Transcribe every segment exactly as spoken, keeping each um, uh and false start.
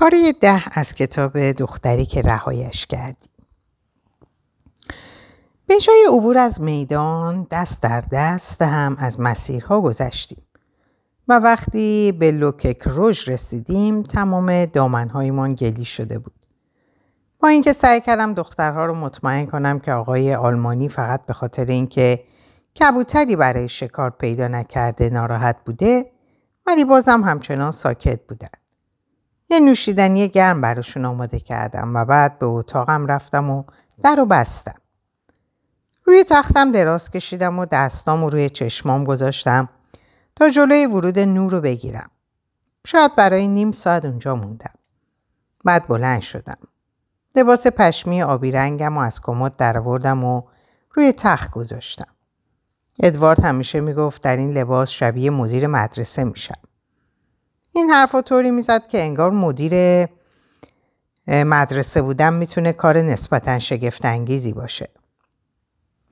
پاره ده از کتاب دختری که رهایش کردی. به جای عبور از میدان، دست در دست هم از مسیرها گذشتیم و وقتی به لوکک روژ رسیدیم تمام دامنهایمان گلی شده بود. با اینکه سعی کردم دخترها رو مطمئن کنم که آقای آلمانی فقط به خاطر اینکه کبوتری برای شکار پیدا نکرده ناراحت بوده، ولی بازم همچنان ساکت بودند. یه نوشیدنی گرم براشون آماده کردم و بعد به اتاقم رفتم و در رو بستم. روی تختم دراز کشیدم و دستام رو روی چشمام گذاشتم تا جلوی ورود نور رو بگیرم. شاید برای نیم ساعت اونجا موندم. بعد بلند شدم. لباس پشمی آبی رنگم رو از کمد درآوردم و روی تخت گذاشتم. ادوارد همیشه میگفت در این لباس شبیه مدیر مدرسه میشم. این حرفو طوری میزد که انگار مدیر مدرسه بودم میتونه کار نسبتاً شگفت انگیزی باشه.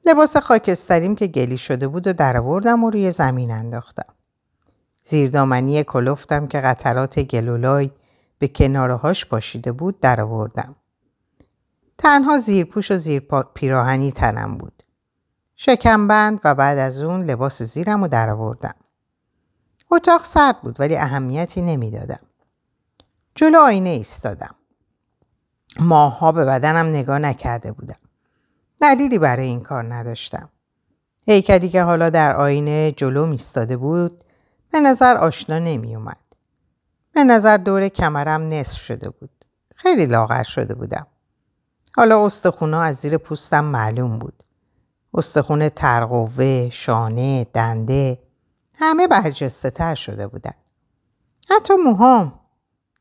لباس خاکستریم که گلی شده بود و درآوردم و روی زمین انداختم. زیردامنی کلوفتم که قطرات گلولای به کنارهاش پاشیده بود درآوردم. تنها زیرپوش و زیر پیراهنی تنم بود. شکمبند و بعد از اون لباس زیرم رو درآوردم. اتاق سرد بود ولی اهمیتی نمیدادم. جلو آینه ایستادم. ماه‌ها به بدنم نگاه نکرده بودم. دلیلی برای این کار نداشتم. هیکلی که حالا در آینه جلو ایستاده بود، به نظر آشنا نمی اومد. به نظر دور کمرم نصف شده بود. خیلی لاغر شده بودم. حالا استخونا از زیر پوستم معلوم بود. استخون ترقوه، شانه، دنده، همه برجسته تر شده بودن. حتی موهام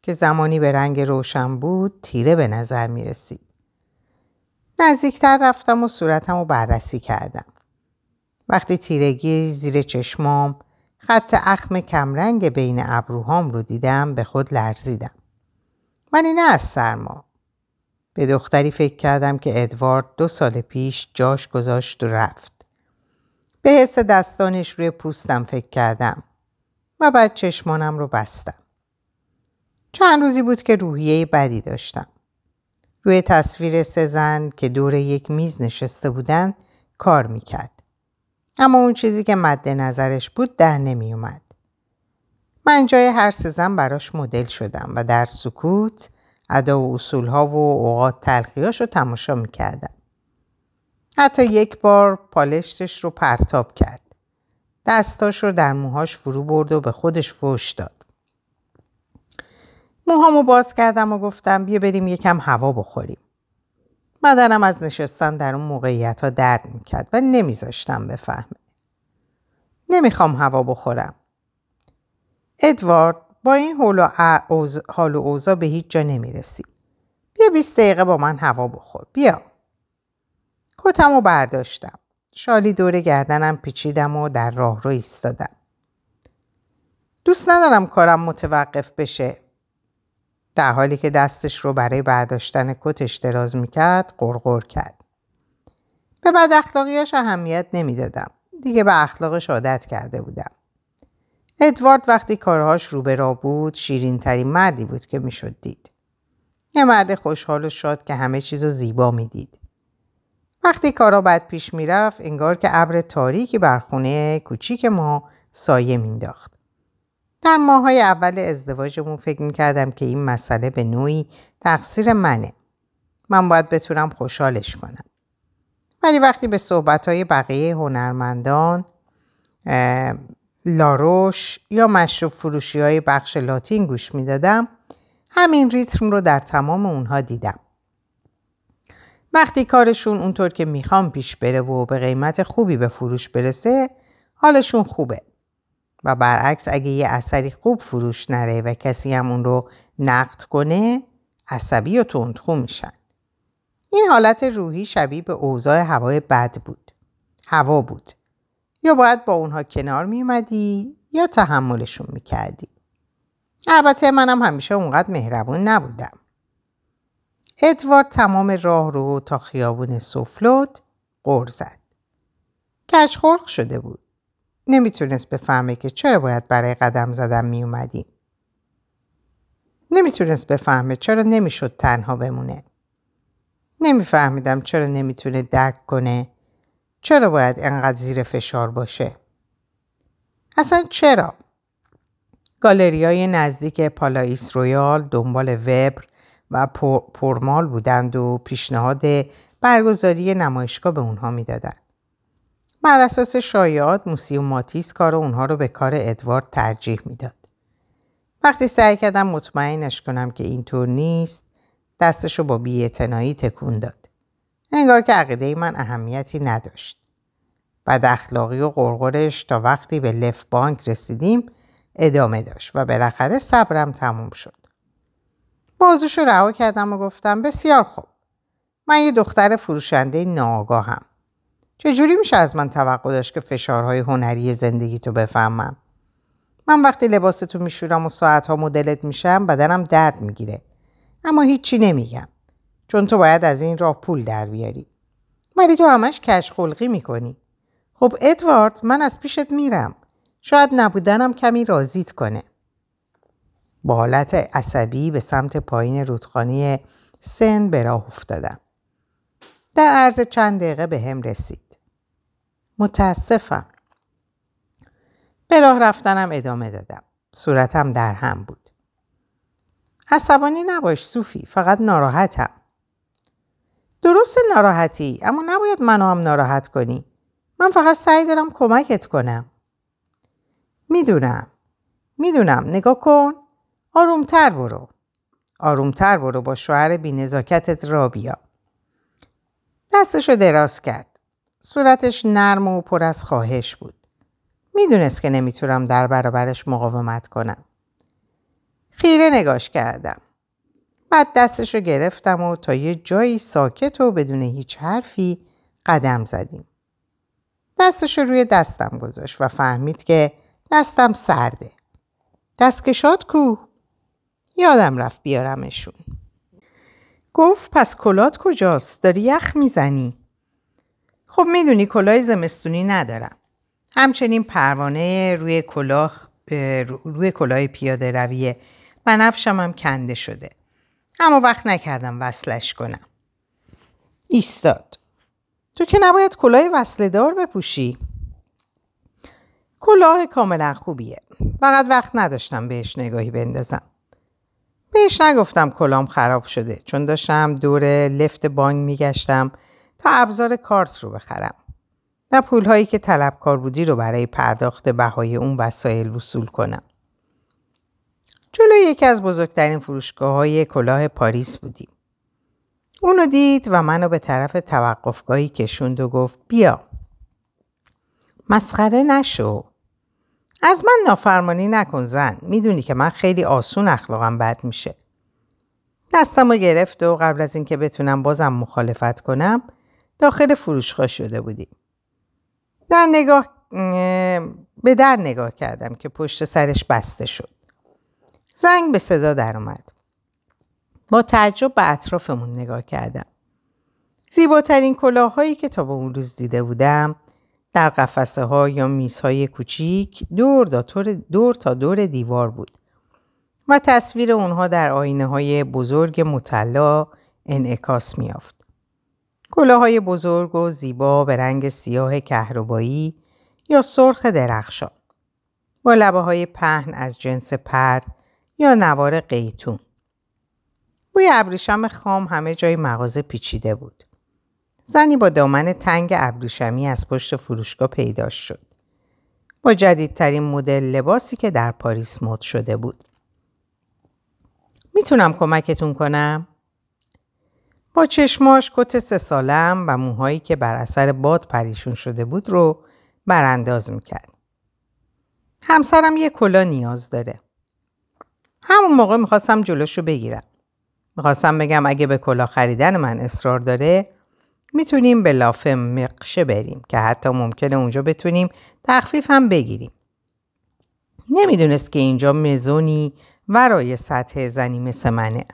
که زمانی به رنگ روشن بود تیره به نظر می رسید. نزدیکتر رفتم و صورتم رو بررسی کردم. وقتی تیرگی زیر چشمام خط اخم کمرنگ بین ابروهام رو دیدم به خود لرزیدم. ولی نه از سرما. به دختری فکر کردم که ادوارد دو سال پیش جاش گذاشت و رفت. به حس دستانش روی پوستم فکر کردم و بعد چشمانم رو بستم. چند روزی بود که روحیه بدی داشتم. روی تصویر سه زن که دور یک میز نشسته بودن کار میکرد. اما اون چیزی که مد نظرش بود در نمی اومد. من جای هر سه زن براش مدل شدم و در سکوت ادا و اصولها و اوقات تلخیاش رو تماشا میکردم. حتی یک بار پالشتش رو پرتاب کرد. دستاش رو در موهاش فرو برد و به خودش فوش داد. موهامو باز کردم و گفتم بیا بریم یکم هوا بخوریم. بدنم از نشستن در اون موقعیت ها درد میکرد و نمیذاشتم بفهمه. نمیخوام هوا بخورم. ادوارد با این حال و اوضاع به هیچ جا نمیرسی. بیا بیست دقیقه با من هوا بخور. بیا. کتم رو برداشتم. شالی دور گردنم پیچیدم و در راه رو ایستادم. دوست ندارم کارم متوقف بشه. در حالی که دستش رو برای برداشتن کتش دراز میکرد غرغر کرد. به بد اخلاقیاش اهمیت نمیدادم. دیگه به اخلاقش عادت کرده بودم. ادوارد وقتی کارهاش رو به راه بود شیرین ترین مردی بود که میشد دید. یه مرد خوشحال و شاد که همه چیز رو زیبا میدید. وقتی کارا بد پیش میرفت انگار که ابر تاریکی بر خونه کوچیک ما سایه مینداخت. در ماهای اول ازدواجمون فکر میکردم که این مسئله به نوعی تقصیر منه. من باید بتونم خوشحالش کنم. ولی وقتی به صحبتهای بقیه هنرمندان لاروش یا مشروب فروشی های بخش لاتین گوش میدادم همین ریتم رو در تمام اونها دیدم. وقتی کارشون اونطور که میخوام پیش بره و به قیمت خوبی به فروش برسه حالشون خوبه و برعکس اگه یه اثری خوب فروش نره و کسی هم اون رو نقد کنه عصبی و تندخو میشن. این حالت روحی شبیه به اوضاع هوای بد بود. هوا بود. یا باید با اونها کنار میمدی یا تحملشون میکردی. البته منم همیشه اونقدر مهربون نبودم. ادوارد تمام راه رو تا خیابون سوفلوت غر زد. کجخرق شده بود. نمیتونست بفهمه که چرا باید برای قدم زدن می اومدیم. نمیتونست بفهمه چرا نمیشد تنها بمونه. نمیفهمیدم چرا نمیتونه درک کنه. چرا باید انقدر زیر فشار باشه؟ اصلا چرا؟ گالریای نزدیک پالایس رویال دنبال وبر و پرمال بودند و پیشنهاد برگزاری نمایشگاه به اونها میدادند. بر اساس شایعات موسیو ماتیس کار اونها رو به کار ادوارد ترجیح میداد. وقتی سعی کردم مطمئنش کنم که اینطور نیست، دستشو با بی‌اعتنایی تکون داد. انگار که عقیده من اهمیتی نداشت. بد اخلاقی و غرغرش تا وقتی به لف بانک رسیدیم ادامه داشت و بالاخره صبرم تموم شد. بازوشو رها کردم و گفتم بسیار خوب. من یه دختر فروشنده ناآگاهم. چجوری میشه از من توقع داشت که فشارهای هنری زندگیتو بفهمم؟ من وقتی لباستو میشورم و ساعتها مدلت میشم بدنم درد میگیره. اما هیچی نمیگم. چون تو باید از این راه پول در بیاری. ولی تو همش کج خلقی میکنی. خب ادوارد، من از پیشت میرم. شاید نبودنم کمی راضیت کنه. با حالت عصبی به سمت پایین رودخانه سن به راه افتادم. در عرض چند دقیقه به هم رسید. متاسفم. به راه رفتنم ادامه دادم. صورتم در هم بود. عصبانی نباش صوفی، فقط ناراحتم. درست ناراحتی، اما نباید منو هم ناراحت کنی. من فقط سعی دارم کمکت کنم. میدونم. میدونم. نگاه کن. آرومتر برو. آرومتر برو با شوهر بی نزاکتت را بیا. دستشو دراز کرد. صورتش نرم و پر از خواهش بود. میدونست که نمیتونم در برابرش مقاومت کنم. خیره نگاش کردم. بعد دستشو گرفتم و تا یه جایی ساکت و بدون هیچ حرفی قدم زدیم. دستشو روی دستم گذاشت و فهمید که دستم سرده. دستکشات کو؟ یادم رفت بیارمشون. گفت پس کلات کجاست؟ داری یخ میزنی؟ خب میدونی کلاه زمستونی ندارم. همچنین پروانه روی کلاه روی کلاه پیاده روی بنفشم هم کنده شده. اما وقت نکردم وصلش کنم. ایستاد. تو که نباید کلاه وصله دار بپوشی. کلاه کاملا خوبیه. فقط وقت نداشتم بهش نگاهی بندازم. بهش نگفتم کلام خراب شده، چون داشتم دور لفت بانک میگشتم تا ابزار کارت رو بخرم. نه پولهایی که طلبکار بودی رو برای پرداخت بهای اون وسایل وصول کنم. جلوی یکی از بزرگترین فروشگاه‌های کلاه پاریس بودیم. اونو دید و منو به طرف توقفگاهی کشوند و گفت بیا. مسخره نشو. از من نافرمانی نکن زن. میدونی که من خیلی آسون اخلاقم بد میشه. دستمو گرفت و قبل از اینکه بتونم بازم مخالفت کنم داخل فروشگاه شده بودیم. در نگاه به در نگاه کردم که پشت سرش بسته شد. زنگ به صدا در اومد. با تعجب به اطرافمون نگاه کردم. زیباترین کلاهایی که تا به اون روز دیده بودم در قفسه ها یا میزهای کوچیک دور, دور تا دور دیوار بود و تصویر اونها در آینه های بزرگ مطلع انعکاس میافت. کلاهای بزرگ و زیبا به رنگ سیاه کهربایی یا سرخ درخشان با لبه های پهن از جنس پر یا نوار قیتون. بوی ابریشم خام همه جای مغازه پیچیده بود. زنی با دامن تنگ ابریشمی از پشت فروشگاه پیدا شد. با جدیدترین مدل لباسی که در پاریس مد شده بود. میتونم کمکتون کنم؟ با چشماش کت سه سالم و موهایی که بر اثر باد پریشون شده بود رو برانداز میکرد. همسرم یه کلاه نیاز داره. همون موقع میخواستم جلوشو بگیرم. میخواستم بگم اگه به کلاه خریدن من اصرار داره میتونیم به لافه مقشه بریم که حتی ممکنه اونجا بتونیم تخفیف هم بگیریم. نمیدونست که اینجا مزونی ورای سطح زنی مثل منه.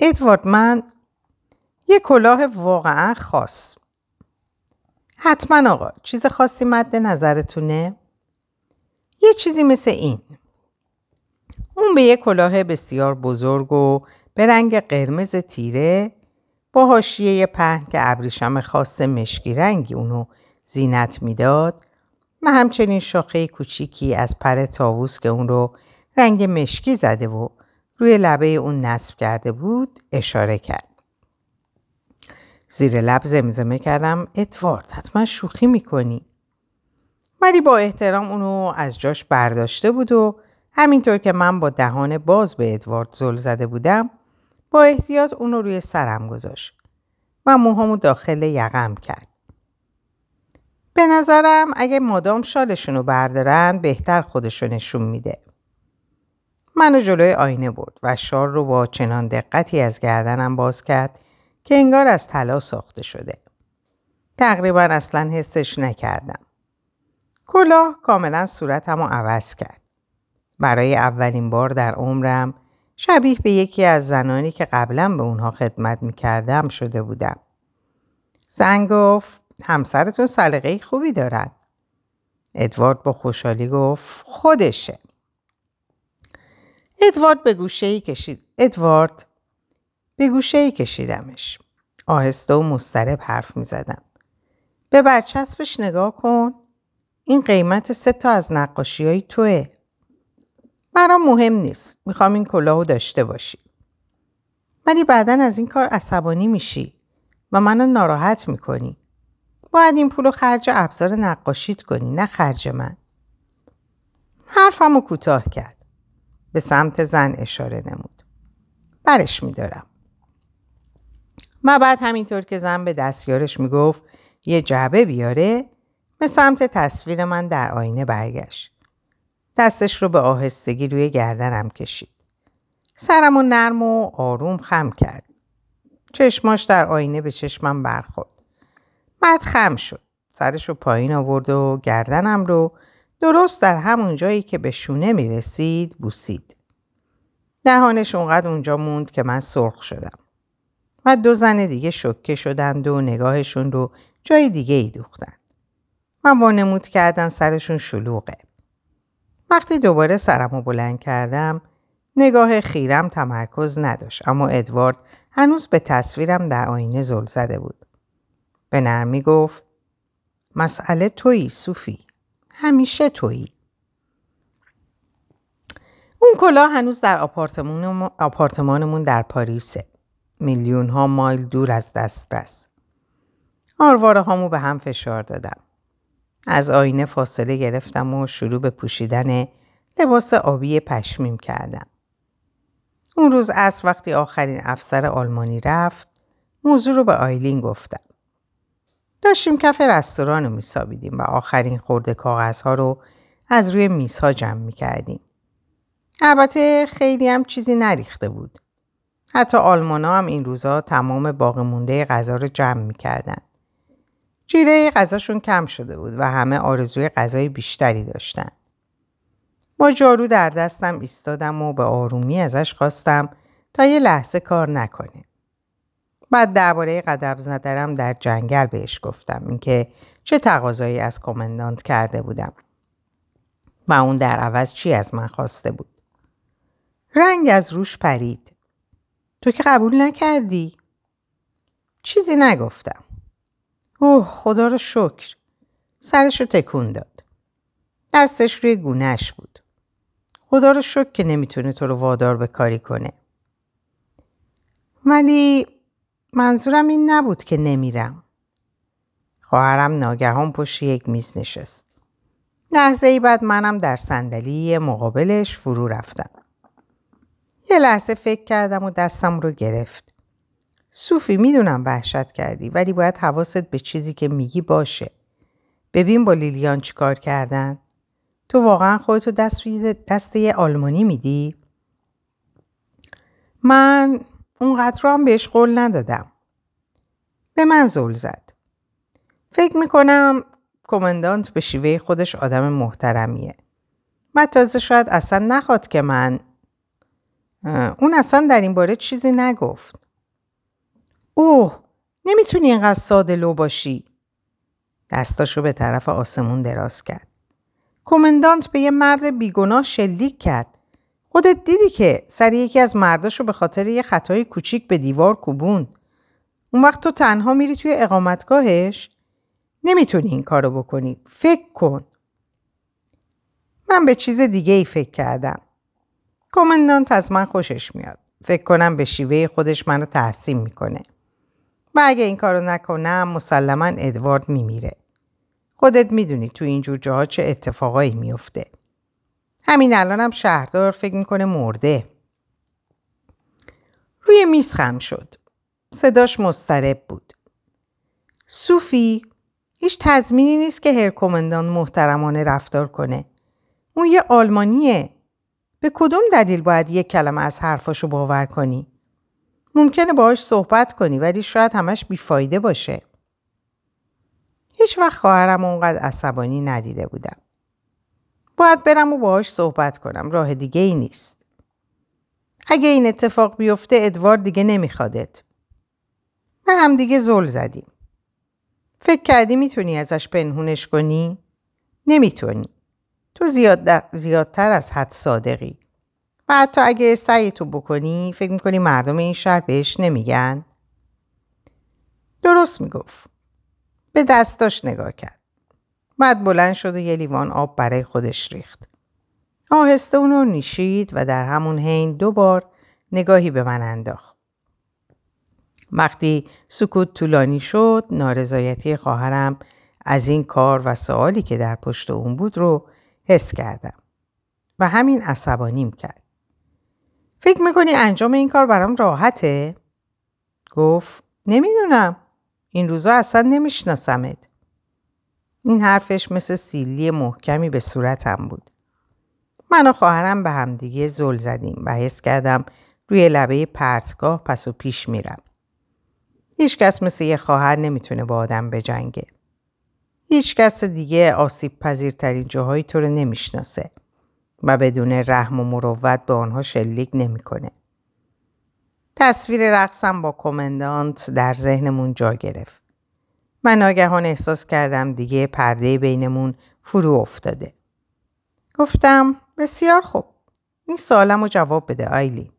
ادوارد، من یه کلاه واقعا خاص. حتما آقا. چیز خاصی مد نظرتونه؟ یه چیزی مثل این. اون به یک کلاه بسیار بزرگ و به رنگ قرمز تیره با حاشیه پهن که ابریشم خاص مشکی رنگی اونو زینت میداد و همچنین شاخه کوچیکی از پر طاووس که اون رو رنگ مشکی زده و روی لبه اون نصب کرده بود اشاره کرد. زیر لب زمزمه کردم ادوارد حتما شوخی میکنی. ولی با احترام اونو از جاش برداشته بود و همینطور که من با دهان باز به ادوارد زل زده بودم با احتیاط اونو روی سرم گذاشت و موهامو داخل یقم کرد. به نظرم اگه مادام شالشونو بردارن بهتر خودشو نشون میده. منو جلوی آینه برد و شال رو با چنان دقتی از گردنم باز کرد که انگار از طلا ساخته شده. تقریبا اصلا حسش نکردم. کلاه کاملا صورتمو عوض کرد. برای اولین بار در عمرم شبیه به یکی از زنانی که قبلا به اونها خدمت میکردم شده بودم. زن گفت همسرتون سلیقه خوبی دارد. ادوارد با خوشحالی گفت خودشه. ادوارد به گوشه‌ای کشید. ادوارد به گوشه‌ای کشیدمش. آهسته و مضطرب حرف میزدم. به برچسبش نگاه کن. این قیمت سه تا از نقاشی‌های توئه. برام مهم نیست. میخوام این کلاهو داشته باشی. ولی بعدن از این کار عصبانی میشی و منو ناراحت میکنی. باید این پولو خرج ابزار نقاشیت کنی نه خرج من. حرفمو کوتاه کرد. به سمت زن اشاره نمود. برش میدارم. و بعد همینطور که زن به دستیارش میگفت یه جعبه بیاره به سمت تصویر من در آینه برگشت. دستش رو به آهستگی روی گردنم کشید. سرمو نرم و آروم خم کرد. چشماش در آینه به چشمم برخورد. بعد خم شد. سرش رو پایین آورد و گردنم رو درست در همون جایی که به شونه می رسید بوسید. دهانش اونقدر اونجا موند که من سرخ شدم. و دو زن دیگه شوکه شدند و نگاهشون رو جای دیگه ای دوختند. من وانمود کردن سرشون شلوغه. وقتی دوباره سرمو بلند کردم نگاه خیرم تمرکز نداشت اما ادوارد هنوز به تصویرم در آینه زل زده بود. به نرمی گفت مسئله تویی صوفی. همیشه تویی. اون کلاه هنوز در آپارتمانمون آپارتمانمون در پاریسه. میلیون ها مایل دور از دسترس. آرواره هامو به هم فشار دادم. از آینه فاصله گرفتم و شروع به پوشیدن لباس آبی پشمیم کردم. اون روز عصر وقتی آخرین افسر آلمانی رفت موضوع رو به آیلین گفتم. داشتیم کف رستوران رو میسابیدیم و آخرین خورده کاغذها رو از روی میزها جمع میکردیم. البته خیلی هم چیزی نریخته بود. حتی آلمانا هم این روزا تمام باقی مونده غذا رو جمع میکردن. جیره غذاشون کم شده بود و همه آرزوی غذای بیشتری داشتن. با جارو در دستم ایستادم و به آرومی ازش خواستم تا یه لحظه کار نکنه. بعد درباره قدبز ندارم در جنگل بهش گفتم اینکه چه تقاضایی از کماندانت کرده بودم و اون در عوض چی از من خواسته بود. رنگ از روش پرید. تو که قبول نکردی؟ چیزی نگفتم. اوه خدا رو شکر. سرش رو تکون داد. دستش روی گونهش بود. خدا رو شکر که نمیتونه تو رو وادار به کاری کنه. ولی منظورم این نبود که نمیرم. خواهرم ناگهان پشت یک میز نشست. لحظه ای بعد منم در صندلی مقابلش فرو رفتم. یه لحظه فکر کردم و دستم رو گرفت. صوفی میدونم وحشت کردی ولی باید حواست به چیزی که میگی باشه. ببین با لیلیان چیکار کردن؟ تو واقعا خودتو دست دست یه آلمانی میدی؟ من اونقدر رو هم بهش قول ندادم. به من زل زد. فکر میکنم کماندانت به شیوه خودش آدم محترمیه. من تازه شاید اصلا نخواد که من اون اصلا در این باره چیزی نگفت. اوه نمیتونی اینقدر ساده لو باشی. دستاشو به طرف آسمون دراز کرد. کماندانت به یه مرد بیگناه شلیک کرد. خودت دیدی که سر یکی از مرداشو به خاطر یه خطای کوچیک به دیوار کوبوند. اون وقت تو تنها میری توی اقامتگاهش؟ نمیتونی این کارو بکنی. فکر کن. من به چیز دیگه ای فکر کردم. کماندانت از من خوشش میاد. فکر کنم به شیوه خودش منو تحسین میکنه. و اگه این کارو نکنم مسلماً ادوارد میمیره. خودت میدونی تو اینجور جاها چه اتفاقایی میفته. همین الانم هم شهردار فکر میکنه مرده. روی میز خم شد. صداش مضطرب بود. سوفی، هیچ تضمینی نیست که هر کماندان محترمانه رفتار کنه. اون یه آلمانیه. به کدوم دلیل باید یک کلمه از حرفاشو باور کنی؟ ممکنه باهاش صحبت کنی ولی شاید همش بیفایده باشه. هیچ وقت خواهرم اونقدر عصبانی ندیده بودم. باید برم و باهاش صحبت کنم. راه دیگه ای نیست. اگه این اتفاق بیفته ادوارد دیگه نمیخوادت. ما هم دیگه زل زدیم. فکر کردی میتونی ازش پنهونش کنی؟ نمیتونی. تو زیاد زیادتر از حد صادقی. و حتی اگه سعی تو بکنی فکر میکنی مردم این شهر بهش نمیگن؟ درست میگفت. به دستاش نگاه کرد. بعد بلند شد و یه لیوان آب برای خودش ریخت. آهسته اونو نیشید و در همون حین دو بار نگاهی به من انداخت. وقتی سکوت طولانی شد، نارضایتی خواهرم از این کار و سؤالی که در پشت اون بود رو حس کردم و همین عصبانیم کرد. فکر میکنی انجام این کار برام راحته؟ گفت نمیدونم. این روزا اصلا نمیشناسمت. این حرفش مثل سیلی محکمی به صورتم بود. من و خواهرم به همدیگه زل زدیم و حس کردم روی لبه پرتگاه پس و پیش میرم. هیچ کس مثل یه خواهر نمیتونه با آدم بجنگه. هیچ کس دیگه آسیب پذیرترین جاهای تو رو نمیشناسه و بدون رحم و مروت به آنها شلیک نمیکنه. تصویر رقصم با کماندانت در ذهنمون جا گرفت. من ناگهان احساس کردم دیگه پرده بینمون فرو افتاده. گفتم بسیار خوب. این سوالمو جواب بده آیلین.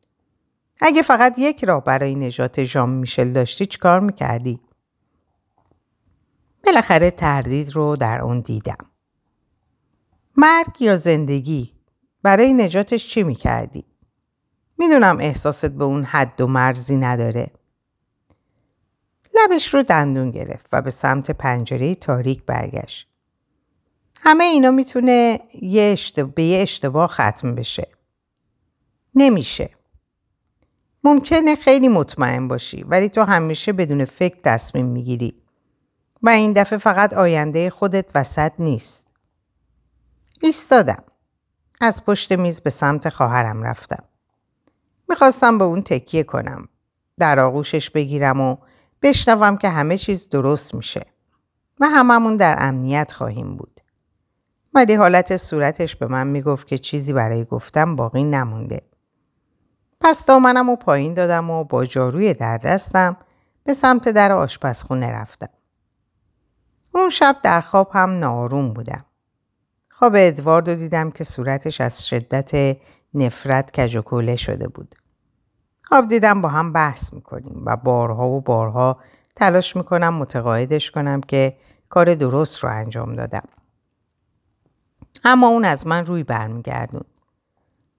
اگه فقط یک راه برای نجات ژان میشل داشتی چیکار میکردی؟ بالاخره تردید رو در اون دیدم. مرگ یا زندگی؟ برای نجاتش چی میکردی؟ میدونم احساست به اون حد و مرزی نداره. لبش رو دندون گرفت و به سمت پنجره تاریک برگشت. همه اینا میتونه یه اشتباه به یه اشتباه ختم بشه. نمیشه. ممکنه خیلی مطمئن باشی ولی تو همیشه بدون فکر تصمیم میگیری و این دفعه فقط آینده خودت وسط نیست. ایستادم. از پشت میز به سمت خواهرم رفتم. میخواستم به اون تکیه کنم. در آغوشش بگیرم و بشنوم که همه چیز درست میشه و هممون در امنیت خواهیم بود. ولی حالت صورتش به من میگفت که چیزی برای گفتن باقی نمونده. پس دامنم رو پایین دادم و با جاروی در دستم به سمت در آشپزخونه رفتم. اون شب در خواب هم ناآروم بودم. خواب ادواردو دیدم که صورتش از شدت نفرت کج و کوله شده بود. خواب دیدم با هم بحث میکنیم و بارها و بارها تلاش میکنم متقاعدش کنم که کار درست رو انجام دادم. اما اون از من روی برمیگردون.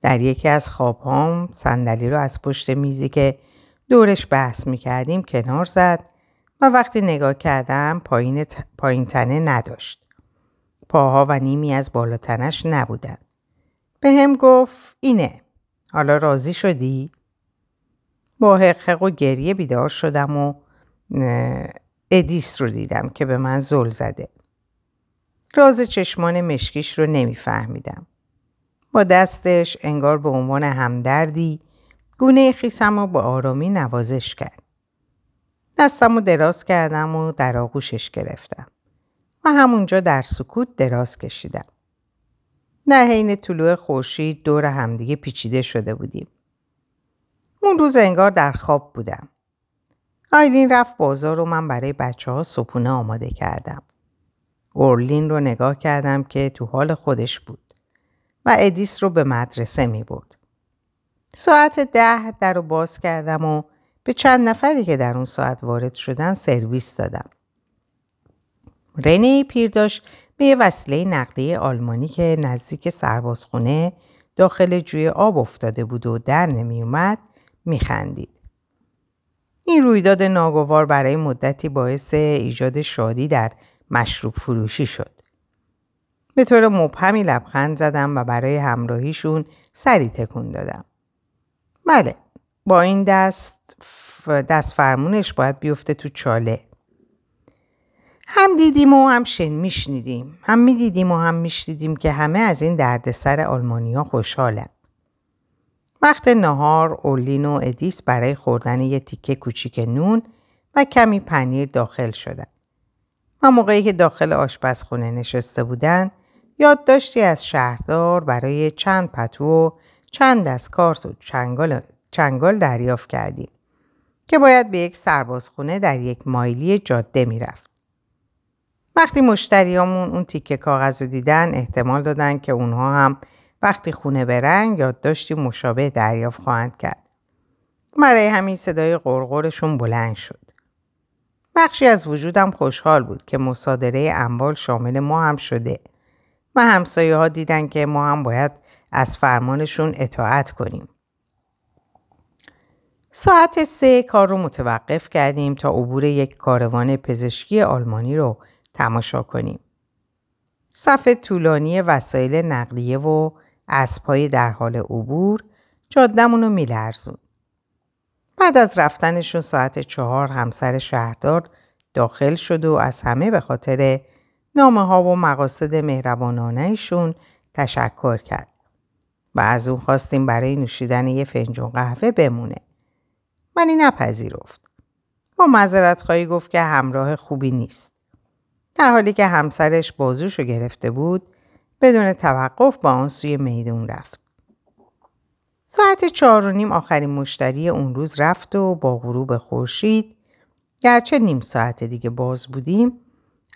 در یکی از خوابهام صندلی رو از پشت میزی که دورش بحث میکردیم کنار زد و وقتی نگاه کردم پایین, ت... پایین تنه نداشت. پاها و نیمی از بالا تنش نبودن. به هم گفت اینه. حالا راضی شدی؟ با حقحق و گریه بیدار شدم و ادیس رو دیدم که به من زل زده. راز چشمان مشکیش رو نمیفهمیدم. با دستش انگار به عنوان همدردی گونه خیسم رو با آرامی نوازش کرد. دستم رو دراز کردم و در آغوشش گرفتم و همونجا در سکوت دراز کشیدم. در حین طلوع خورشید دور همدیگه پیچیده شده بودیم. اون روز انگار در خواب بودم. آیلین رفت بازار و من برای بچه ها صبحونه آماده کردم. اورلین رو نگاه کردم که تو حال خودش بود و ادیس رو به مدرسه می برد. ساعت ده در رو باز کردم و به چند نفری که در اون ساعت وارد شدن سرویس دادم. رنه پیرداش به یه وسیله نقلیه آلمانی که نزدیک سربازخونه داخل جوی آب افتاده بود و در نمی اومد می خندید. این رویداد ناگوار برای مدتی باعث ایجاد شادی در مشروب فروشی شد. به طور مبهمی لبخند زدم و برای همراهیشون سری تکون دادم. بله، با این دست دست فرمونش باید بیفته تو چاله. هم دیدیم و هم شن میشنیدیم. هم میدیدیم و هم میشنیدیم که همه از این دردسر آلمانیا خوشحالند. وقت نهار اولین و ادیس برای خوردن یه تیکه کوچیک نون و کمی پنیر داخل شدند. و موقعی که داخل آشپزخونه نشسته بودند، یادداشتی از شهردار برای چند پتو و چند دست کارت و چنگال چنگال دریافت کردیم که باید به یک سربازخونه در یک مایلی جاده میرفت. وقتی مشتریامون اون تیکه کاغذ رو دیدن، احتمال دادن که اونها هم وقتی خونه برن یادداشتی مشابه دریافت خواهند کرد. برای همین صدای غرغرشون بلند شد. بخشی از وجودم خوشحال بود که مصادره اموال شامل ما هم شده و همسایه ها دیدن که ما هم باید از فرمانشون اطاعت کنیم. ساعت سه کار رو متوقف کردیم تا عبور یک کاروان پزشکی آلمانی رو تماشا کنیم. صف طولانی وسایل نقلیه و اسب‌های در حال عبور جاده‌مون رو می‌لرزوند. بعد از رفتنشون ساعت چهار همسر شهردار داخل شد و از همه به خاطر نامه ها و مقاصد مهربانانه‌شون تشکر کرد و از اون خواستیم برای نوشیدن یه فنجان قهوه بمونه. منی نپذیرفت. با معذرت‌خواهی گفت که همراه خوبی نیست. در حالی که همسرش بازوشو گرفته بود، بدون توقف با آن سوی میدون رفت. ساعت چهار و نیم آخرین مشتری اون روز رفت و با غروب خورشید، گرچه نیم ساعت دیگه باز بودیم،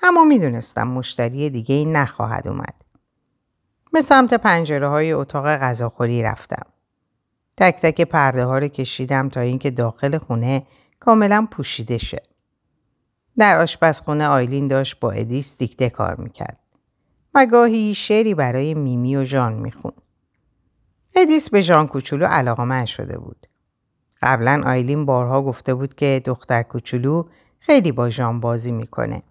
اما میدونستم مشتری دیگه این نخواهد اومد. به سمت پنجره های اتاق غذاخوری رفتم. تک تک پرده ها رو کشیدم تا اینکه داخل خونه کاملا پوشیده شه. در آشپزخونه آیلین داشت با ادیس دیکته کار میکرد و گاهی شعری برای میمی و ژان میخوند. ادیس به ژان کوچولو علاقه‌مند شده بود. قبلا آیلین بارها گفته بود که دختر کوچولو خیلی با ژان بازی میکنه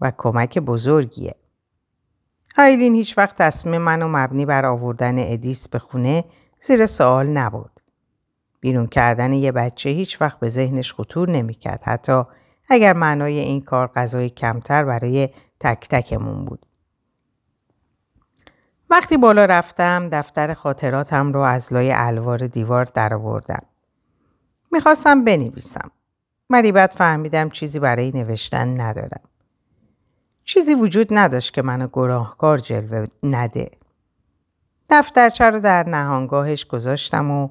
و کمک بزرگیه. آیلین هیچ وقت تصمیم منو مبنی بر آوردن ادیس به خونه زیر سوال نبرد. بیرون کردن یه بچه هیچ وقت به ذهنش خطور نمیکرد، حتی اگر معنای این کار غذای کمتر برای تک تکمون بود. وقتی بالا رفتم دفتر خاطراتم رو از لای الوار دیوار درآوردم. میخواستم بنویسم. ولی بعد فهمیدم چیزی برای نوشتن ندارم. چیزی وجود نداشت که منو گناهکار جلوه نده. دفترچه رو در نهانگاهش گذاشتم و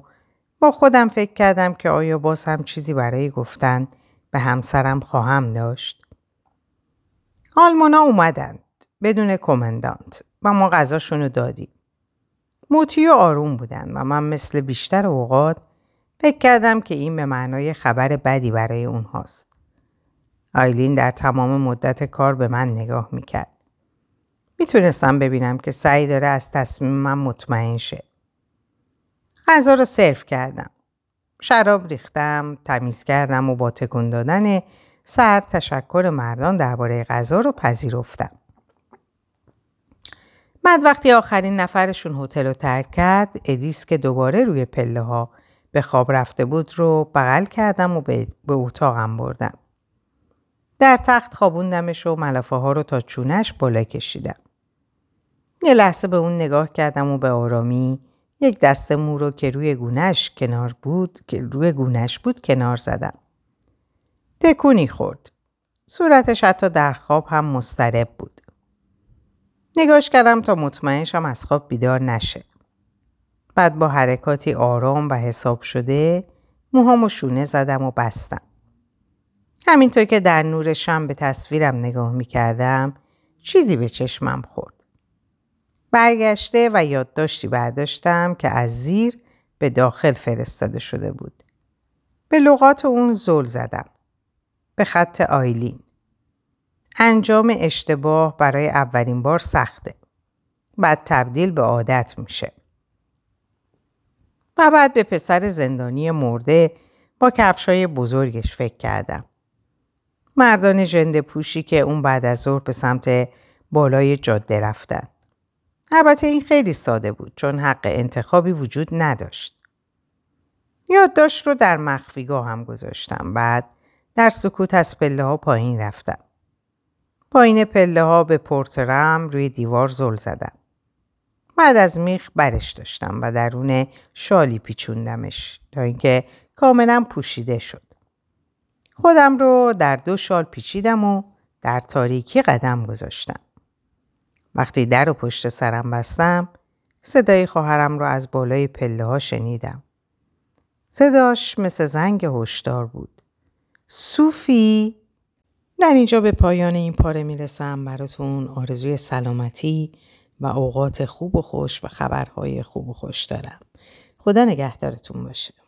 با خودم فکر کردم که آیا باز هم چیزی برای گفتن به همسرم خواهم داشت. آلمانا اومدند بدون کماندانت و ما غذاشون رو دادیم. موتی و آروم بودن و من مثل بیشتر اوقات فکر کردم که این به معنای خبر بدی برای اونهاست. آیلین در تمام مدت کار به من نگاه میکرد. میتونستم ببینم که سعی داره از تصمیمم مطمئن شه. غذا رو سرو کردم. شراب ریختم، تمیز کردم و با تکون دادن سر تشکر مردان درباره غذا رو پذیرفتم. بعد وقتی آخرین نفرشون هتل رو ترک کرد، ادیس که دوباره روی پله ها به خواب رفته بود رو بغل کردم و به اتاقم بردم. در تخت خوابوندمش و ملافه ها رو تا چونش بالا کشیدم. یه لحظه به اون نگاه کردم و به آرامی یک دست مو رو که روی گونهش کنار بود که روی گونهش بود کنار زدم. تکونی خورد. صورتش حتی در خواب هم مضطرب بود. نگاش کردم تا مطمئن شم از خواب بیدار نشه. بعد با حرکاتی آرام و حساب شده موهامو شونه زدم و بستم. همینطور که در نور شمع به تصویرم نگاه می‌کردم، چیزی به چشمم خورد. برگشته و یادداشتی برداشتم که از زیر به داخل فرستاده شده بود. به لغات اون زل زدم. به خط آیلین. انجام اشتباه برای اولین بار سخته. بعد تبدیل به عادت میشه. و بعد به پسر زندانی مرده با کفشای بزرگش فکر کردم. مردان ژنده پوشی که اون بعد از ظهر به سمت بالای جاده رفتن. البته این خیلی ساده بود چون حق انتخابی وجود نداشت. یادداشت رو در مخفیگاه هم گذاشتم. بعد در سکوت از پله ها پایین رفتم. پایین پله ها به پورترم روی دیوار زل زدم. بعد از میخ برش داشتم و درون شالی پیچوندمش تا اینکه کاملا پوشیده شد. خودم رو در دو شال پیچیدم و در تاریکی قدم گذاشتم. وقتی در و پشت سرم بستم، صدای خواهرم رو از بالای پله ها شنیدم. صداش مثل زنگ هشدار بود. صوفی، در اینجا به پایان این پاره میرسم. براتون آرزوی سلامتی و اوقات خوب و خوش و خبرهای خوب و خوش دارم. خدا نگهدارتون باشه.